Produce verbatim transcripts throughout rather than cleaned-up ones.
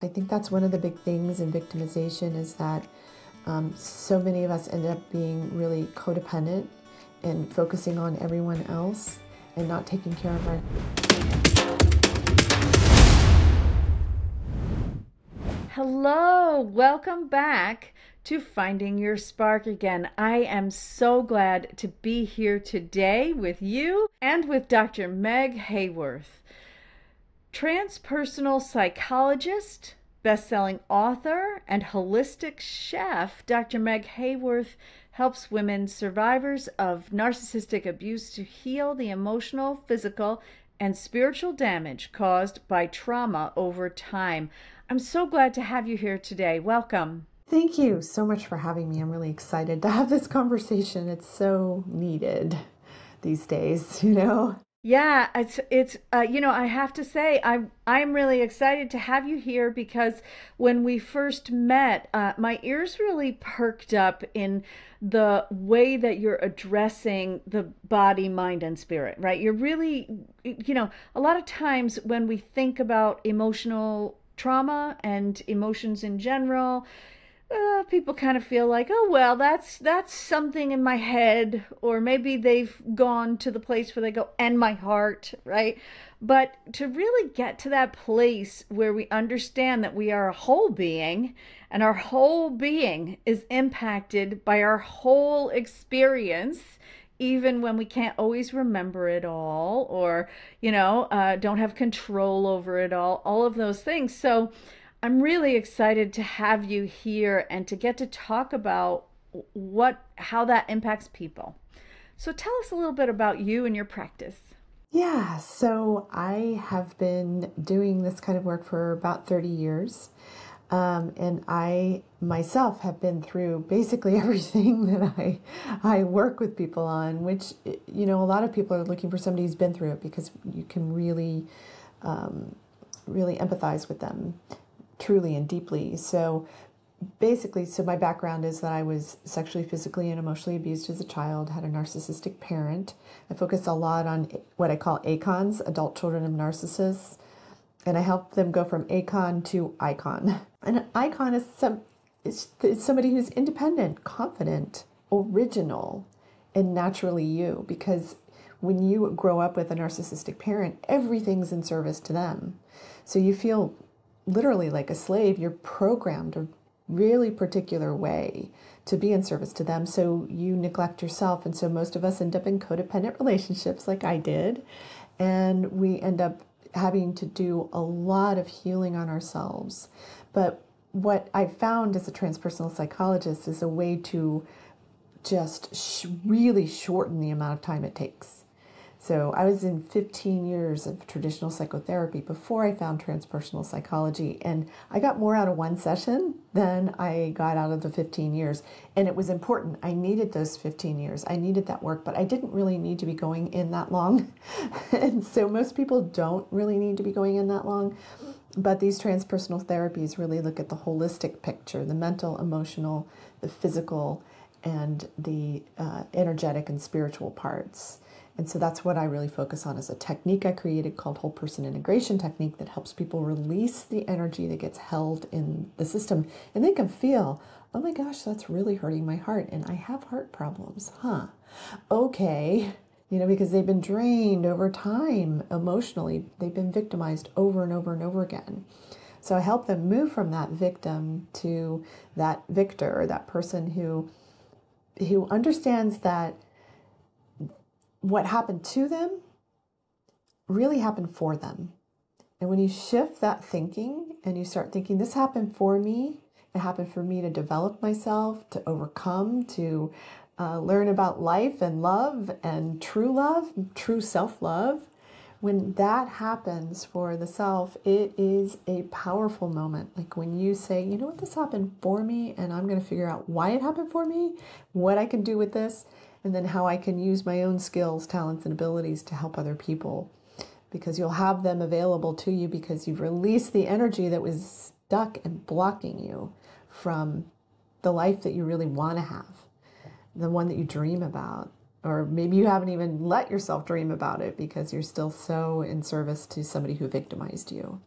I think that's one of the big things in victimization is that um, so many of us end up being really codependent and focusing on everyone else and not taking care of our... Hello, welcome back to Finding Your Spark again. I am so glad to be here today with you and with Doctor Meg Haworth. Transpersonal psychologist, best-selling author, and holistic chef, Doctor Meg Haworth helps women survivors of narcissistic abuse to heal the emotional, physical, and spiritual damage caused by trauma over time. I'm so glad to have you here today. Welcome. Thank you so much for having me. I'm really excited to have this conversation. It's so needed these days, you know? Yeah, it's, it's uh, you know, I have to say, I'm, I'm really excited to have you here because when we first met, uh, my ears really perked up in the way that you're addressing the body, mind, and spirit, right? You're really, you know, a lot of times when we think about emotional trauma and emotions in general, Uh, people kind of feel like, oh, well, that's that's something in my head, or maybe they've gone to the place where they go, and my heart, right? But to really get to that place where we understand that we are a whole being, and our whole being is impacted by our whole experience, even when we can't always remember it all, or, you know, uh, don't have control over it all, all of those things. So I'm really excited to have you here and to get to talk about what, how that impacts people. So tell us a little bit about you and your practice. Yeah, so I have been doing this kind of work for about thirty years. Um, and I myself have been through basically everything that I, I work with people on, which, you know, a lot of people are looking for somebody who's been through it because you can really, um, really empathize with them. Truly and deeply. So basically, so my background is that I was sexually, physically, and emotionally abused as a child, had a narcissistic parent. I focused a lot on what I call A C O Ns, adult children of narcissists, and I helped them go from A C O N to ICON. And an ICON is, some, is, is somebody who's independent, confident, original, and naturally you, because when you grow up with a narcissistic parent, everything's in service to them. So you feel literally like a slave. You're programmed a really particular way to be in service to them, so you neglect yourself. And so most of us end up in codependent relationships like I did, and we end up having to do a lot of healing on ourselves. But what I found as a transpersonal psychologist is a way to just sh- really shorten the amount of time it takes. So I was in fifteen years of traditional psychotherapy before I found transpersonal psychology, and I got more out of one session than I got out of the fifteen years. And it was important. I needed those fifteen years. I needed that work, but I didn't really need to be going in that long. And so most people don't really need to be going in that long. But these transpersonal therapies really look at the holistic picture, the mental, emotional, the physical, and the uh, energetic and spiritual parts. And so that's what I really focus on as a technique I created called Whole Person Integration Technique that helps people release the energy that gets held in the system. And they can feel, oh my gosh, that's really hurting my heart. And I have heart problems, huh? Okay, you know, because they've been drained over time emotionally. They've been victimized over and over and over again. So I help them move from that victim to that victor, that person who, who understands that what happened to them really happened for them. And when you shift that thinking and you start thinking, this happened for me, it happened for me to develop myself, to overcome, to uh, learn about life and love and true love, true self-love. When that happens for the self, it is a powerful moment. Like when you say, you know what, this happened for me and I'm going to figure out why it happened for me, what I can do with this, and then how I can use my own skills, talents, and abilities to help other people, because you'll have them available to you because you've released the energy that was stuck and blocking you from the life that you really want to have, the one that you dream about, or maybe you haven't even let yourself dream about it because you're still so in service to somebody who victimized you.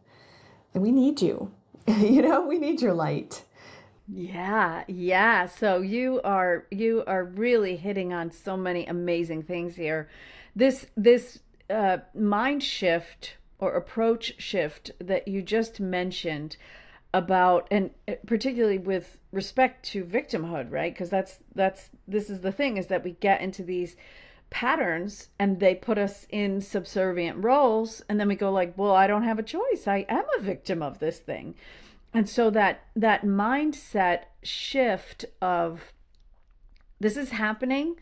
And we need you. you know, we need your light. Yeah, yeah. So you are you are really hitting on so many amazing things here. This this uh, mind shift or approach shift that you just mentioned about, and particularly with respect to victimhood, right? Because that's that's this is the thing, is that we get into these patterns and they put us in subservient roles, and then we go like, well, I don't have a choice. I am a victim of this thing. And so that that mindset shift of, this is happening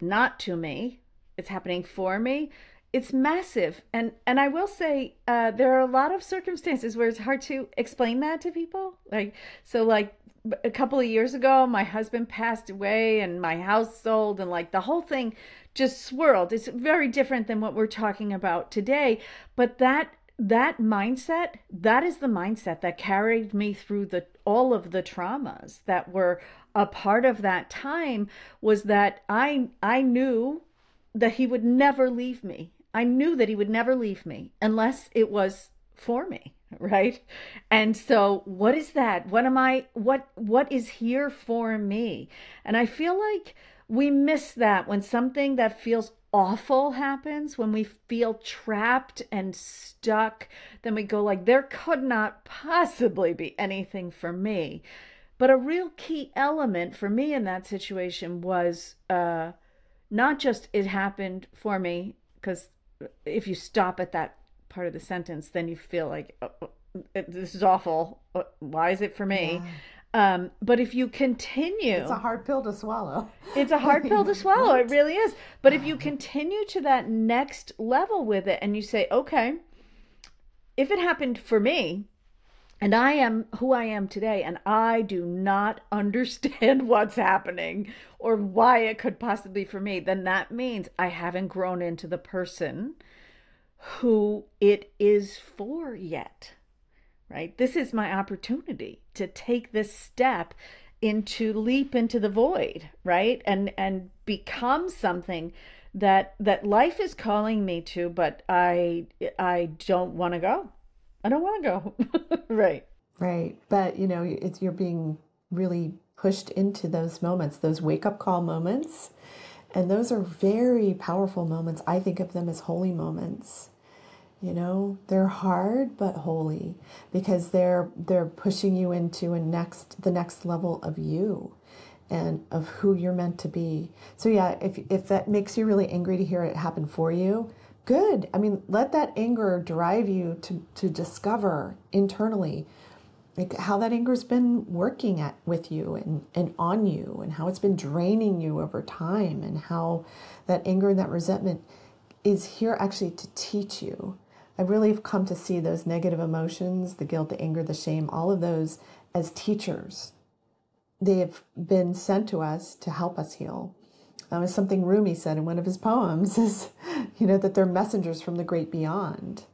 not to me, it's happening for me, it's massive. And and I will say uh, there are a lot of circumstances where it's hard to explain that to people. Like, so like a couple of years ago, my husband passed away and my house sold, and like the whole thing just swirled. It's very different than what we're talking about today, but that That mindset, that is the mindset that carried me through the all of the traumas that were a part of that time, was that I I knew that he would never leave me. I knew that he would never leave me unless it was for me, right? And so what is that? What am I, what what is here for me? And I feel like we miss that when something that feels awful happens, when we feel trapped and stuck, then we go like, there could not possibly be anything for me. But a real key element for me in that situation was uh, not just it happened for me, because if you stop at that part of the sentence, then you feel like, oh, this is awful. Why is it for me? Yeah. Um, but if you continue... It's a hard pill to swallow. It's a hard pill to swallow. It really is. But if you continue to that next level with it and you say, okay, if it happened for me and I am who I am today and I do not understand what's happening or why it could possibly be for me, then that means I haven't grown into the person who it is for yet. Right? This is my opportunity to take this step into leap into the void, right? And and become something that that life is calling me to, but I I don't want to go. I don't want to go. Right. Right. But you know, it's, you're being really pushed into those moments, those wake-up call moments. And those are very powerful moments. I think of them as holy moments. You know, they're hard but holy, because they're they're pushing you into a next the next level of you and of who you're meant to be. So yeah, if if that makes you really angry to hear it happen for you, good. I mean, let that anger drive you to to discover internally like how that anger's been working at with you and, and on you, and how it's been draining you over time, and how that anger and that resentment is here actually to teach you. I really have come to see those negative emotions, the guilt, the anger, the shame, all of those as teachers. They have been sent to us to help us heal. That was something Rumi said in one of his poems, is, you know, that they're messengers from the great beyond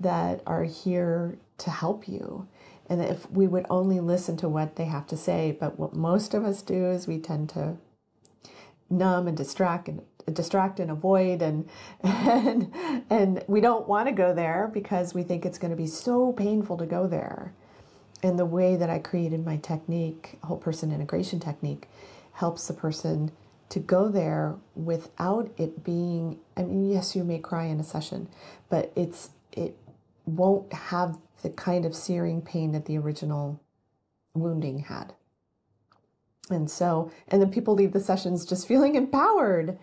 that are here to help you. And that if we would only listen to what they have to say, but what most of us do is we tend to numb and distract and distract and avoid, and and and we don't want to go there because we think it's going to be so painful to go there. And the way that I created my technique, whole person integration technique, helps the person to go there without it being, I mean, yes, you may cry in a session, but it's it won't have the kind of searing pain that the original wounding had. And so, and then people leave the sessions just feeling empowered,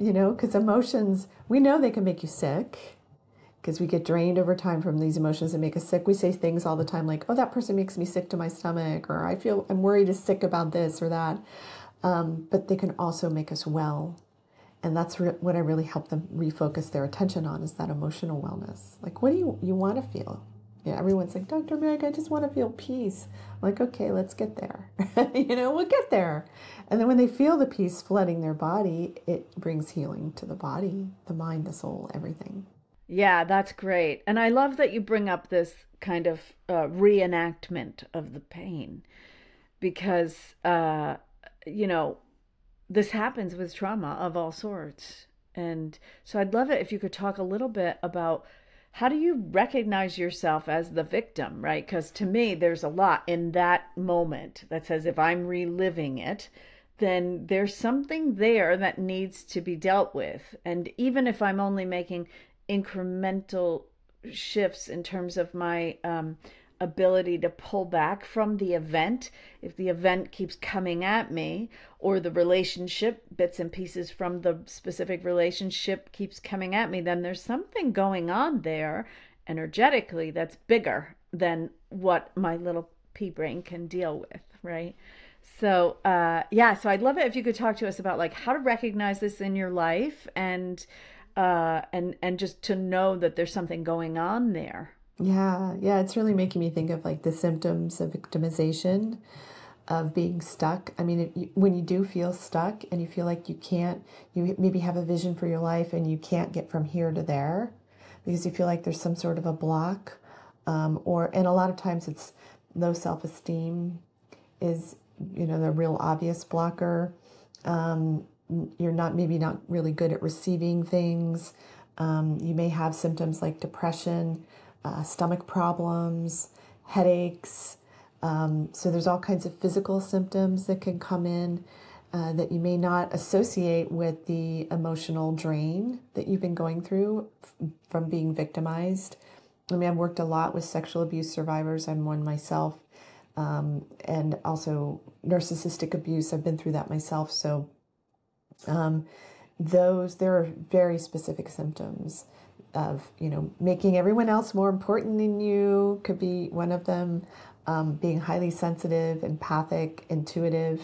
you know, because emotions, we know they can make you sick, because we get drained over time from these emotions that make us sick. We say things all the time like, oh, that person makes me sick to my stomach, or I feel, I'm worried is sick about this or that. Um, but they can also make us well. And that's re- what I really help them refocus their attention on, is that emotional wellness. Like, what do you, you want to feel? Yeah, everyone's like, Doctor Meg, I just want to feel peace. I'm like, okay, let's get there. You know, we'll get there. And then when they feel the peace flooding their body, it brings healing to the body, the mind, the soul, everything. Yeah, that's great. And I love that you bring up this kind of uh, reenactment of the pain, because, uh, you know, this happens with trauma of all sorts. And so I'd love it if you could talk a little bit about how do you recognize yourself as the victim, right? Because to me, there's a lot in that moment that says if I'm reliving it, then there's something there that needs to be dealt with. And even if I'm only making incremental shifts in terms of my um, ability to pull back from the event, if the event keeps coming at me, or the relationship, bits and pieces from the specific relationship keeps coming at me, then there's something going on there energetically that's bigger than what my little pea brain can deal with, right? So uh, yeah, so I'd love it if you could talk to us about like how to recognize this in your life, and uh, and and just to know that there's something going on there. Yeah, yeah, it's really making me think of like the symptoms of victimization, of being stuck. I mean, it, you, when you do feel stuck and you feel like you can't, you maybe have a vision for your life and you can't get from here to there because you feel like there's some sort of a block, um, or and a lot of times it's low self-esteem is, you know, the real obvious blocker. Um, you're not maybe not really good at receiving things. Um, you may have symptoms like depression, Uh, stomach problems, headaches. Um, so there's all kinds of physical symptoms that can come in uh, that you may not associate with the emotional drain that you've been going through f- from being victimized. I mean, I've worked a lot with sexual abuse survivors. I'm one myself, um, and also narcissistic abuse. I've been through that myself. So um, those, there are very specific symptoms of, you know, making everyone else more important than you could be one of them, um, being highly sensitive, empathic, intuitive.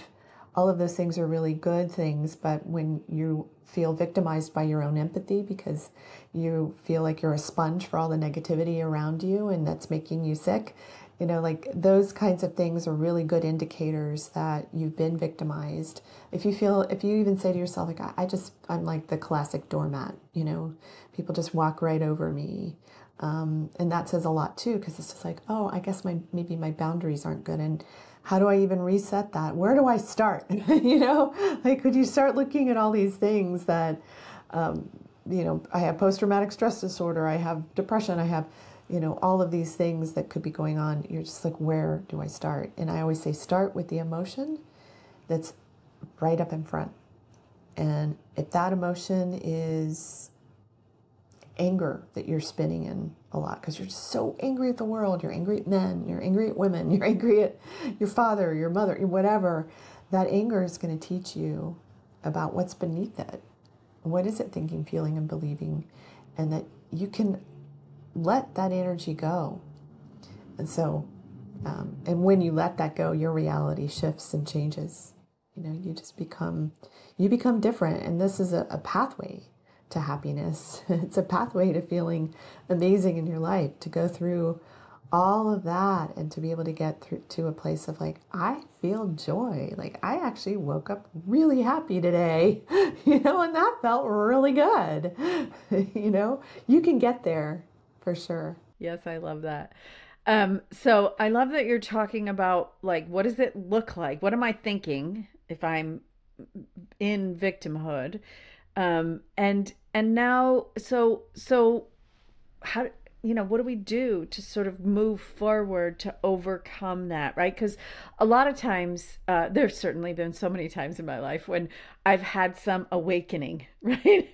All of those things are really good things, but when you feel victimized by your own empathy because you feel like you're a sponge for all the negativity around you and that's making you sick, you know, like those kinds of things are really good indicators that you've been victimized. If you feel, if you even say to yourself, like, I, I just, I'm like the classic doormat, you know, people just walk right over me. Um, and that says a lot too, because it's just like, oh, I guess my, maybe my boundaries aren't good. And how do I even reset that? Where do I start? You know, like, could you start looking at all these things that, um, you know, I have post-traumatic stress disorder, I have depression, I have, you know, all of these things that could be going on. You're just like, where do I start? And I always say, start with the emotion that's right up in front. And if that emotion is anger that you're spinning in a lot, because you're just so angry at the world, you're angry at men, you're angry at women, you're angry at your father, your mother, whatever, that anger is going to teach you about what's beneath it. What is it thinking, feeling, and believing? And that you can let that energy go. And so, um, and when you let that go, your reality shifts and changes. You know, you just become, you become different. And this is a, a pathway to happiness. It's a pathway to feeling amazing in your life, to go through all of that and to be able to get through to a place of like, I feel joy. Like, I actually woke up really happy today, you know, and that felt really good. You know, you can get there. For sure. Yes, I love that. Um, so I love that you're talking about like, what does it look like? What am I thinking if I'm in victimhood? Um, and and now, so so how, you know, what do we do to sort of move forward to overcome that, right? Because a lot of times, uh, there's certainly been so many times in my life when I've had some awakening, right?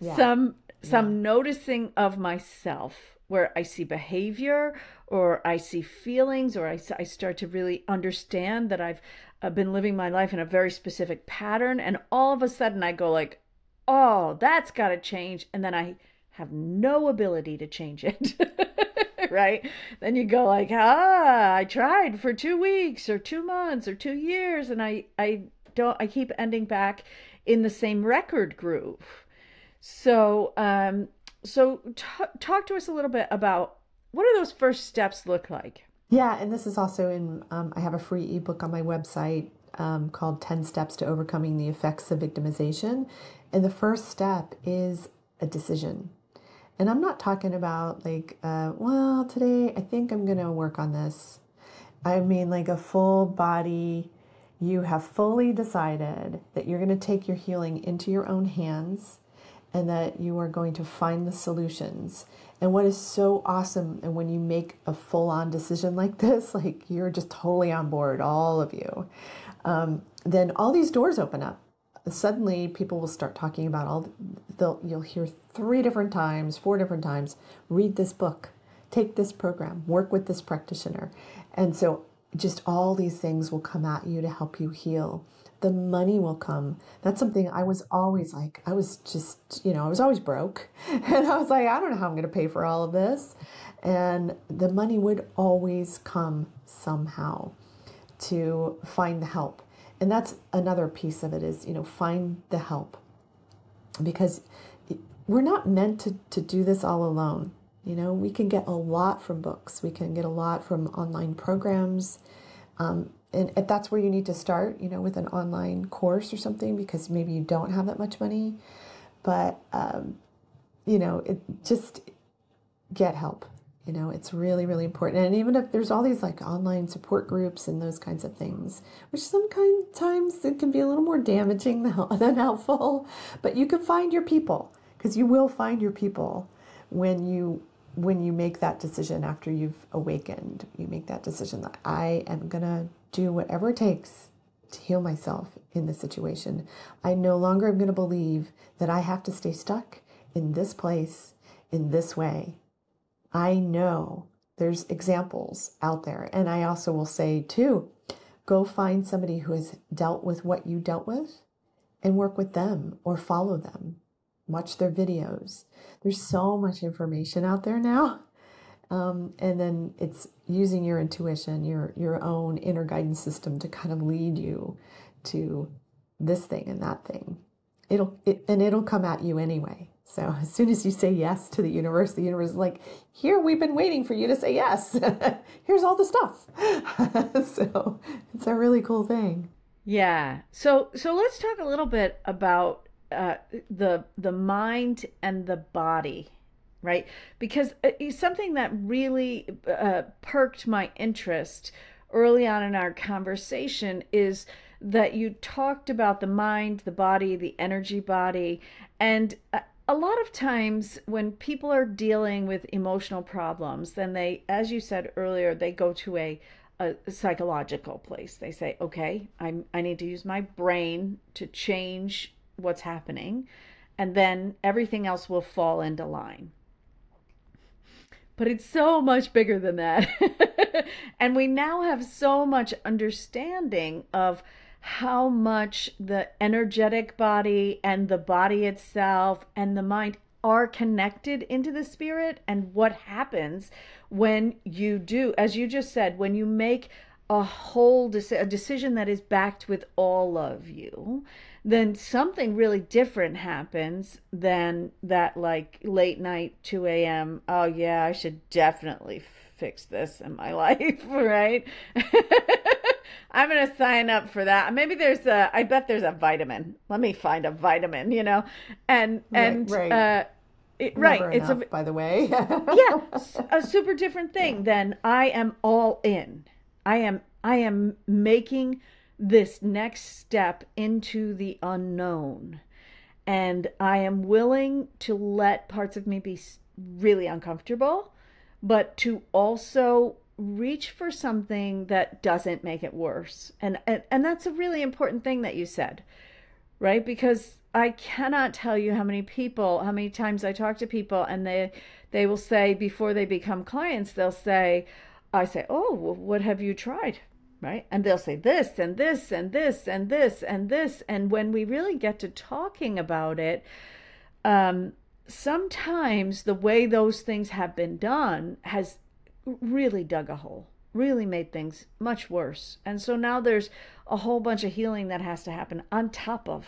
Yeah. Some. Some yeah. noticing of myself where I see behavior or I see feelings or I, I start to really understand that I've uh, been living my life in a very specific pattern. And all of a sudden I go like, oh, that's got to change. And then I have no ability to change it. Right? Then you go like, ah, I tried for two weeks or two months or two years. And I, I don't, I keep ending back in the same record groove. So, um, so t- talk to us a little bit about what do those first steps look like? Yeah, and this is also in, um, I have a free ebook on my website um, called ten steps to Overcoming the Effects of Victimization. And the first step is a decision. And I'm not talking about like, uh, well, today I think I'm going to work on this. I mean, like a full body, you have fully decided that you're going to take your healing into your own hands and that you are going to find the solutions. And what is so awesome, and when you make a full-on decision like this, like you're just totally on board, all of you, um, then all these doors open up. Suddenly people will start talking about all, they'll, you'll hear three different times, four different times, read this book, take this program, work with this practitioner. And so just all these things will come at you to help you heal. The money will come. That's something I was always like, I was just, you know, I was always broke. And I was like, I don't know how I'm going to pay for all of this. And the money would always come somehow to find the help. And that's another piece of it is, you know, find the help. Because we're not meant to, to do this all alone. You know, we can get a lot from books. We can get a lot from online programs. Um, And if that's where you need to start, you know, with an online course or something, because maybe you don't have that much money, but, um, you know, it, just get help, you know, it's really, really important. And even if there's all these like online support groups and those kinds of things, which sometimes it can be a little more damaging than helpful, but you can find your people, because you will find your people when you when you make that decision after you've awakened. You make that decision that I am going to do whatever it takes to heal myself in this situation. I no longer am going to believe that I have to stay stuck in this place, in this way. I know there's examples out there. And I also will say too, go find somebody who has dealt with what you dealt with and work with them or follow them. Watch their videos. There's so much information out there now. Um, and then it's using your intuition, your your own inner guidance system to kind of lead you to this thing and that thing. It'll it, and it'll come at you anyway. So as soon as you say yes to the universe, the universe is like, here, we've been waiting for you to say yes. Here's all the stuff. So it's a really cool thing. Yeah. So so let's talk a little bit about uh, the the mind and the body. Right? Because it's something that really uh, perked my interest early on in our conversation is that you talked about the mind, the body, the energy body. And a lot of times when people are dealing with emotional problems, then they, as you said earlier, they go to a, a psychological place. They say, okay, I'm, I need to use my brain to change what's happening. And then everything else will fall into line. But it's so much bigger than that. And we now have so much understanding of how much the energetic body and the body itself and the mind are connected into the spirit, and what happens when you do, as you just said, when you make a whole de- a decision that is backed with all of you, then something really different happens than that, like late night two a.m. Oh yeah, I should definitely fix this in my life, right? I'm going to sign up for that. Maybe there's a, I bet there's a vitamin. Let me find a vitamin, you know, and, and, right, right. uh, It, right. Never it's enough, a, by the way. Yeah. A super different thing yeah. than I am all in. I am, I am making this next step into the unknown. And I am willing to let parts of me be really uncomfortable, but to also reach for something that doesn't make it worse. And, and, and that's a really important thing that you said, right? Because I cannot tell you how many people, how many times I talk to people and they, they will say, before they become clients, they'll say, I say, oh, well, what have you tried? Right? And they'll say this and this and this and this and this. And when we really get to talking about it, um, sometimes the way those things have been done has really dug a hole, really made things much worse. And so now there's a whole bunch of healing that has to happen on top of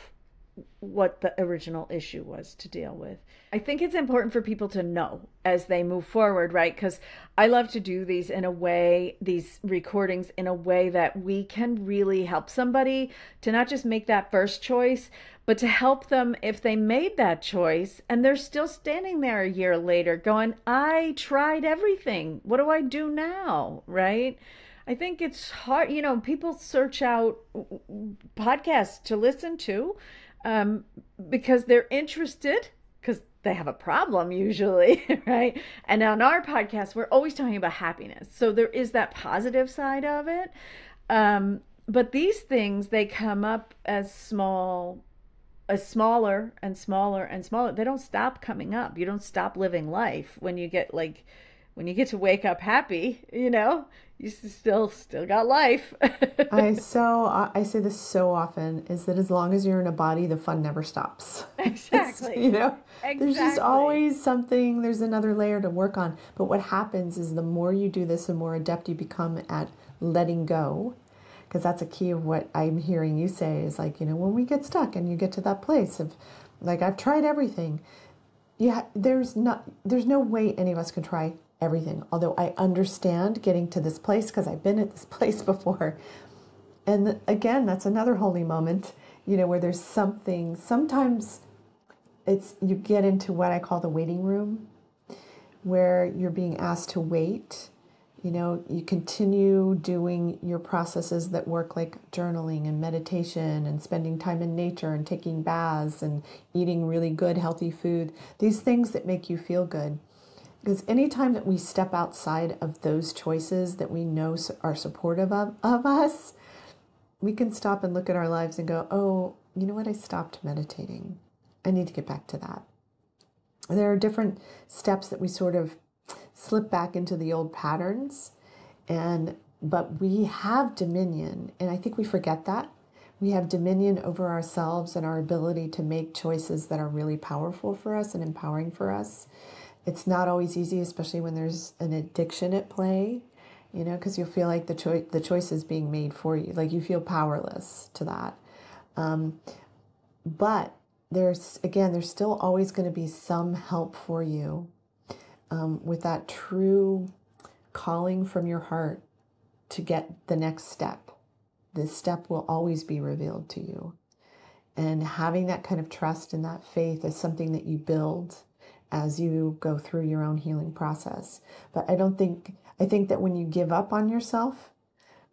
what the original issue was to deal with. I think it's important for people to know as they move forward, right? Because I love to do these in a way, these recordings in a way that we can really help somebody to not just make that first choice, but to help them if they made that choice and they're still standing there a year later going, I tried everything. What do I do now? Right? I think it's hard, you know, people search out podcasts to listen to. Um, because they're interested, because they have a problem usually, right? And on our podcast, we're always talking about happiness. So there is that positive side of it. Um, but these things, they come up as small, as smaller and smaller and smaller. They don't stop coming up. You don't stop living life when you get like, when you get to wake up happy, you know, you still, still got life. I so, I say this so often is that as long as you're in a body, the fun never stops. Exactly. You know, exactly. There's just always something, there's another layer to work on. But what happens is the more you do this, the more adept you become at letting go. Because that's a key of what I'm hearing you say is like, you know, when we get stuck and you get to that place of like, I've tried everything. Yeah. There's not, there's no way any of us can try everything. Although I understand getting to this place because I've been at this place before. And again, that's another holy moment, you know, where there's something, sometimes it's, you get into what I call the waiting room where you're being asked to wait, you know, you continue doing your processes that work like journaling and meditation and spending time in nature and taking baths and eating really good, healthy food, these things that make you feel good. Because anytime that we step outside of those choices that we know are supportive of, of us, we can stop and look at our lives and go, oh, you know what? I stopped meditating. I need to get back to that. And there are different steps that we sort of slip back into the old patterns, and but we have dominion. And I think we forget that. We have dominion over ourselves and our ability to make choices that are really powerful for us and empowering for us. It's not always easy, especially when there's an addiction at play, you know, because you feel like the choice the choice is being made for you. Like you feel powerless to that. Um, but there's, again, there's still always going to be some help for you um, with that true calling from your heart to get the next step. This step will always be revealed to you. And having that kind of trust and that faith is something that you build as you go through your own healing process. But I don't think, I think that when you give up on yourself,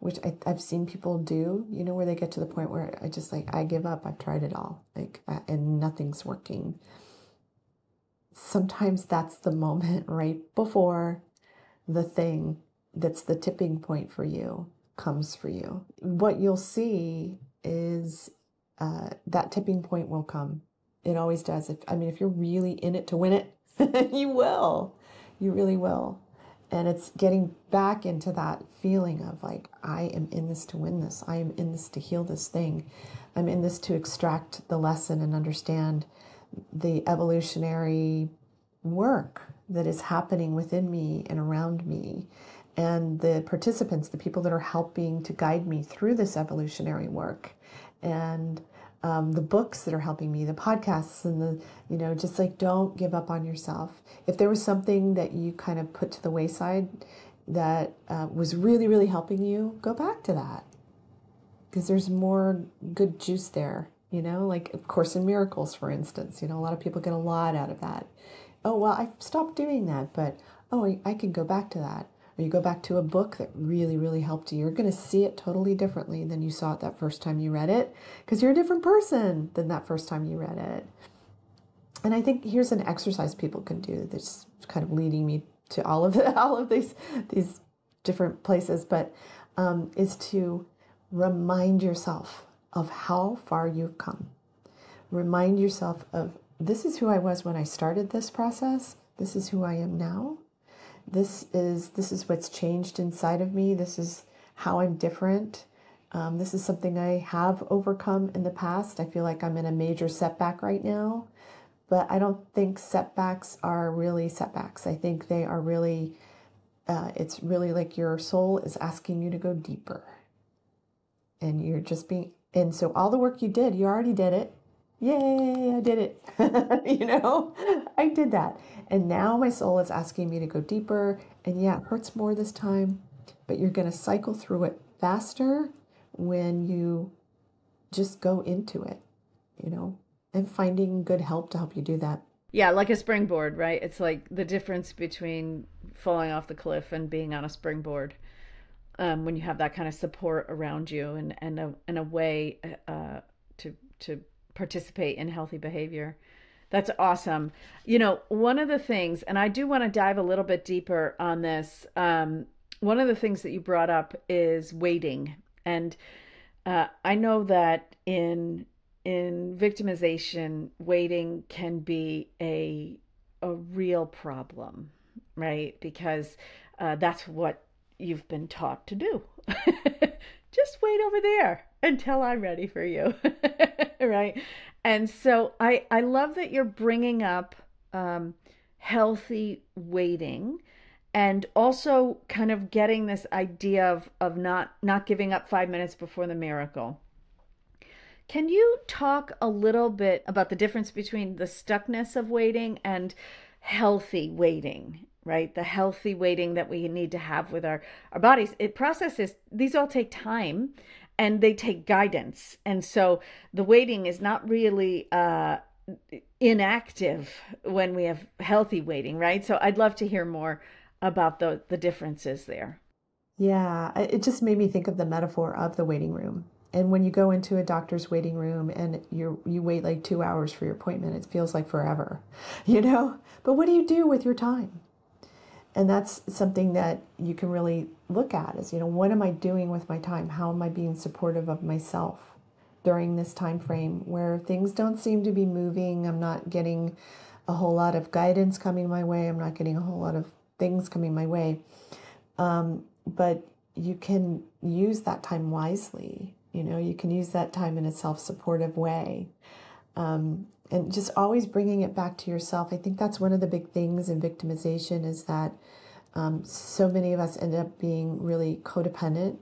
which I, I've seen people do, you know, where they get to the point where I just like, I give up, I've tried it all, like, and nothing's working. Sometimes that's the moment right before the thing that's the tipping point for you comes for you. What you'll see is uh, that tipping point will come. It always does. If I mean, if you're really in it to win it, you will. You really will. And it's getting back into that feeling of like, I am in this to win this. I am in this to heal this thing. I'm in this to extract the lesson and understand the evolutionary work that is happening within me and around me. And the participants, the people that are helping to guide me through this evolutionary work. And Um, the books that are helping me, the podcasts and the, you know, just like, don't give up on yourself. If there was something that you kind of put to the wayside that uh, was really, really helping you, go back to that because there's more good juice there, you know, like A Course in Miracles, for instance, you know, a lot of people get a lot out of that. Oh, well, I stopped doing that, but, oh, I, I can go back to that. Or you go back to a book that really, really helped you. You're going to see it totally differently than you saw it that first time you read it because you're a different person than that first time you read it. And I think here's an exercise people can do that's kind of leading me to all of the, all of these these different places, but um, is to remind yourself of how far you've come. Remind yourself of, this is who I was when I started this process. This is who I am now. This is this is what's changed inside of me. This is how I'm different. Um, this is something I have overcome in the past. I feel like I'm in a major setback right now, but I don't think setbacks are really setbacks. I think they are really, uh, it's really like your soul is asking you to go deeper. And you're just being, and so all the work you did, you already did it. Yay, I did it. You know, I did that. And now my soul is asking me to go deeper. And yeah, it hurts more this time, but you're going to cycle through it faster when you just go into it, you know, and finding good help to help you do that. Yeah, like a springboard, right? It's like the difference between falling off the cliff and being on a springboard. Um, when you have that kind of support around you and, and, a, and a way uh, to, to, participate in healthy behavior That's awesome. You know, one of the things, and I do want to dive a little bit deeper on this. Um, one of the things that you brought up is waiting. And uh, I know that in in victimization, waiting can be a a real problem, right? Because uh, that's what you've been taught to do. Just wait over there until I'm ready for you, right? And so I, I love that you're bringing up um, healthy waiting, and also kind of getting this idea of, of not, not giving up five minutes before the miracle. Can you talk a little bit about the difference between the stuckness of waiting and healthy waiting, right? The healthy waiting that we need to have with our, our bodies. It processes, these all take time and they take guidance. And so the waiting is not really uh, inactive when we have healthy waiting, right? So I'd love to hear more about the, the differences there. Yeah, it just made me think of the metaphor of the waiting room. And when you go into a doctor's waiting room and you you wait like two hours for your appointment, it feels like forever, you know? But what do you do with your time? And that's something that you can really look at is, you know, what am I doing with my time? How am I being supportive of myself during this time frame where things don't seem to be moving? I'm not getting a whole lot of guidance coming my way. I'm not getting a whole lot of things coming my way. Um, but you can use that time wisely. You know, you can use that time in a self-supportive way. Um, and just always bringing it back to yourself. I think that's one of the big things in victimization is that um, so many of us end up being really codependent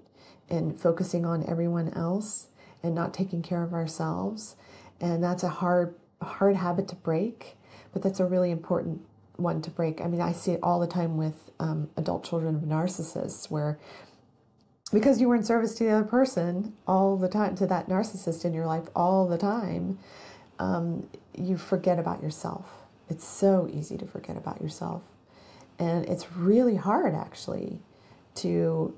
and focusing on everyone else and not taking care of ourselves. And that's a hard, hard habit to break, but that's a really important one to break. I mean, I see it all the time with um, adult children of narcissists where because you were in service to the other person all the time, to that narcissist in your life all the time, um, you forget about yourself. It's so easy to forget about yourself. And it's really hard, actually, to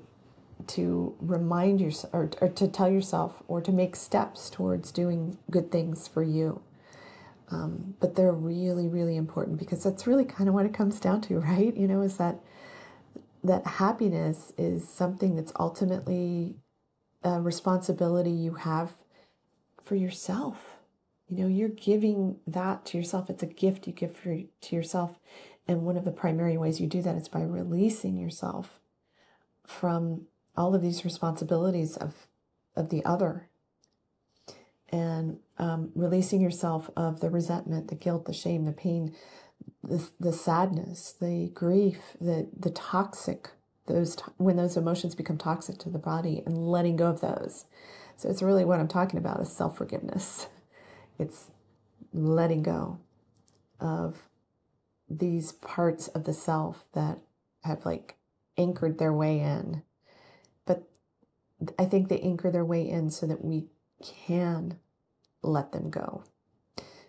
to remind yourself or, or to tell yourself or to make steps towards doing good things for you. Um, but they're really, really important because that's really kind of what it comes down to, right? You know, is that that happiness is something that's ultimately a responsibility you have for yourself. You know, you're giving that to yourself. It's a gift you give for, to yourself. And one of the primary ways you do that is by releasing yourself from all of these responsibilities of, of the other and um, releasing yourself of the resentment, the guilt, the shame, the pain, The, the sadness, the grief, the the toxic, those when those emotions become toxic to the body and letting go of those. So it's really what I'm talking about is self-forgiveness. It's letting go of these parts of the self that have like anchored their way in. But I think they anchor their way in so that we can let them go,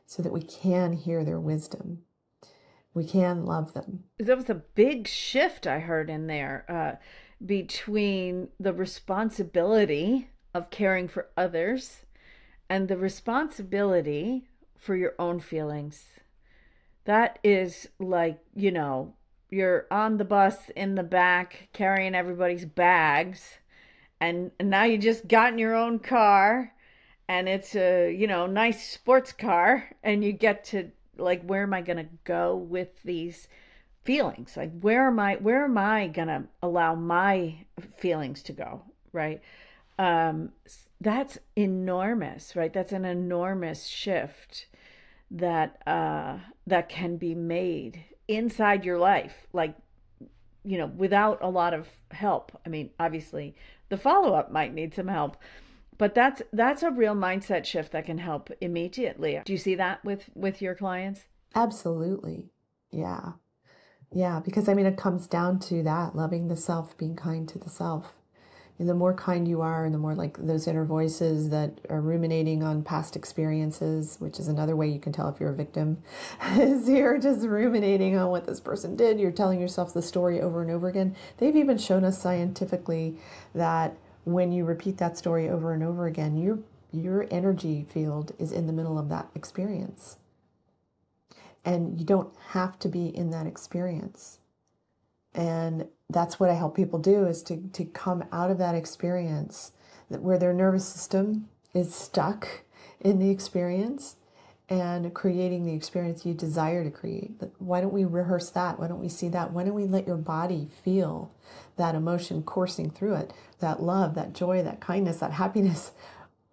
so that we can hear their wisdom. We can love them. There was a big shift I heard in there uh, between the responsibility of caring for others and the responsibility for your own feelings. That is like, you know, you're on the bus in the back carrying everybody's bags, and now you just got in your own car, and it's a, you know, nice sports car, and you get to like, where am I going to go with these feelings? Like, where am I, where am I going to allow my feelings to go? Right. Um, that's enormous, right? That's an enormous shift that, uh, that can be made inside your life. Like, you know, without a lot of help. I mean, obviously the follow-up might need some help, but that's that's a real mindset shift that can help immediately. Do you see that with, with your clients? Absolutely. Yeah. Yeah, because I mean, it comes down to that, loving the self, being kind to the self. And the more kind you are, and the more like those inner voices that are ruminating on past experiences, which is another way you can tell if you're a victim, is you're just ruminating on what this person did. You're telling yourself the story over and over again. They've even shown us scientifically that when you repeat that story over and over again, your your energy field is in the middle of that experience. and you don't have to be in that experience. And that's what I help people do, is to, to come out of that experience where their nervous system is stuck in the experience and creating the experience you desire to create. Why don't we rehearse that? Why don't we see that? Why don't we let your body feel that emotion coursing through it, that love, that joy, that kindness, that happiness?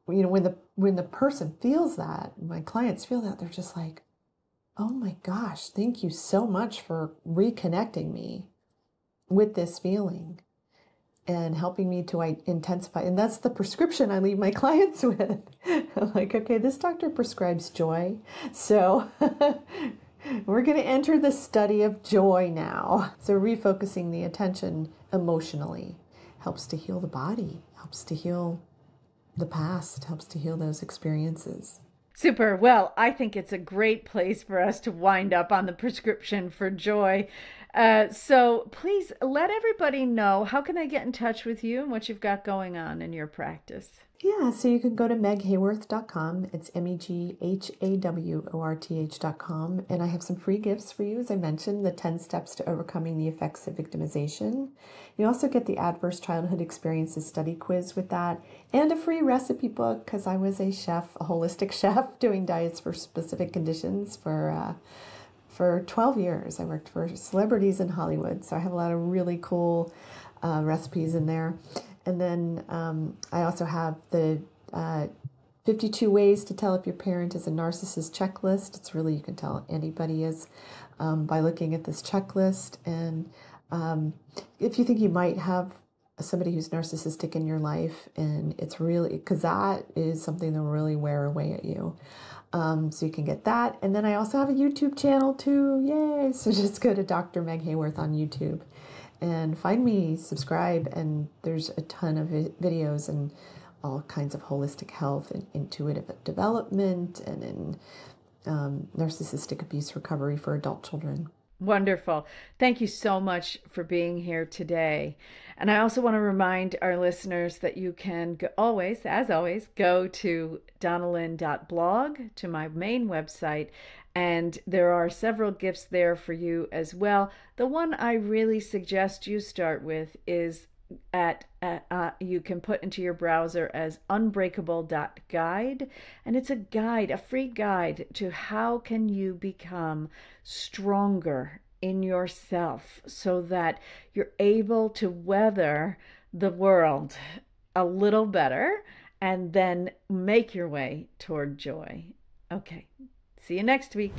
You know, when the when the person feels that, my clients feel that, they're just like, oh my gosh, thank you so much for reconnecting me with this feeling and helping me to intensify. And that's the prescription I leave my clients with. I'm like, okay, this doctor prescribes joy. So we're going to enter the study of joy now. So refocusing the attention emotionally helps to heal the body, helps to heal the past, helps to heal those experiences. Super. Well, I think it's a great place for us to wind up on the prescription for joy. Uh, so please let everybody know, how can they get in touch with you and what you've got going on in your practice? Yeah, so you can go to meg haworth dot com. It's M E G H A W O R T H dot com. And I have some free gifts for you, as I mentioned, the ten steps to overcoming the effects of victimization. You also get the Adverse Childhood Experiences Study Quiz with that, and a free recipe book, because I was a chef, a holistic chef, doing diets for specific conditions for uh, for twelve years. I worked for celebrities in Hollywood, so I have a lot of really cool uh, recipes in there. And then um, I also have the uh, fifty-two ways to tell if your parent is a narcissist checklist. It's really, you can tell anybody is um, by looking at this checklist. And um, if you think you might have somebody who's narcissistic in your life, and it's really, because that is something that will really wear away at you. Um, so you can get that. And then I also have a YouTube channel too. Yay! So just go to Doctor Meg Haworth on YouTube and find me, subscribe, and there's a ton of videos and all kinds of holistic health and intuitive development and in um, narcissistic abuse recovery for adult children. Wonderful. Thank you so much for being here today. And I also want to remind our listeners that you can go, always, as always, go to donna lynn dot blog, to my main website, and there are several gifts there for you as well. The one I really suggest you start with is at uh, uh, you can put into your browser as unbreakable dot guide, and it's a guide, a free guide to how can you become stronger in yourself so that you're able to weather the world a little better and then make your way toward joy. Okay. See you next week.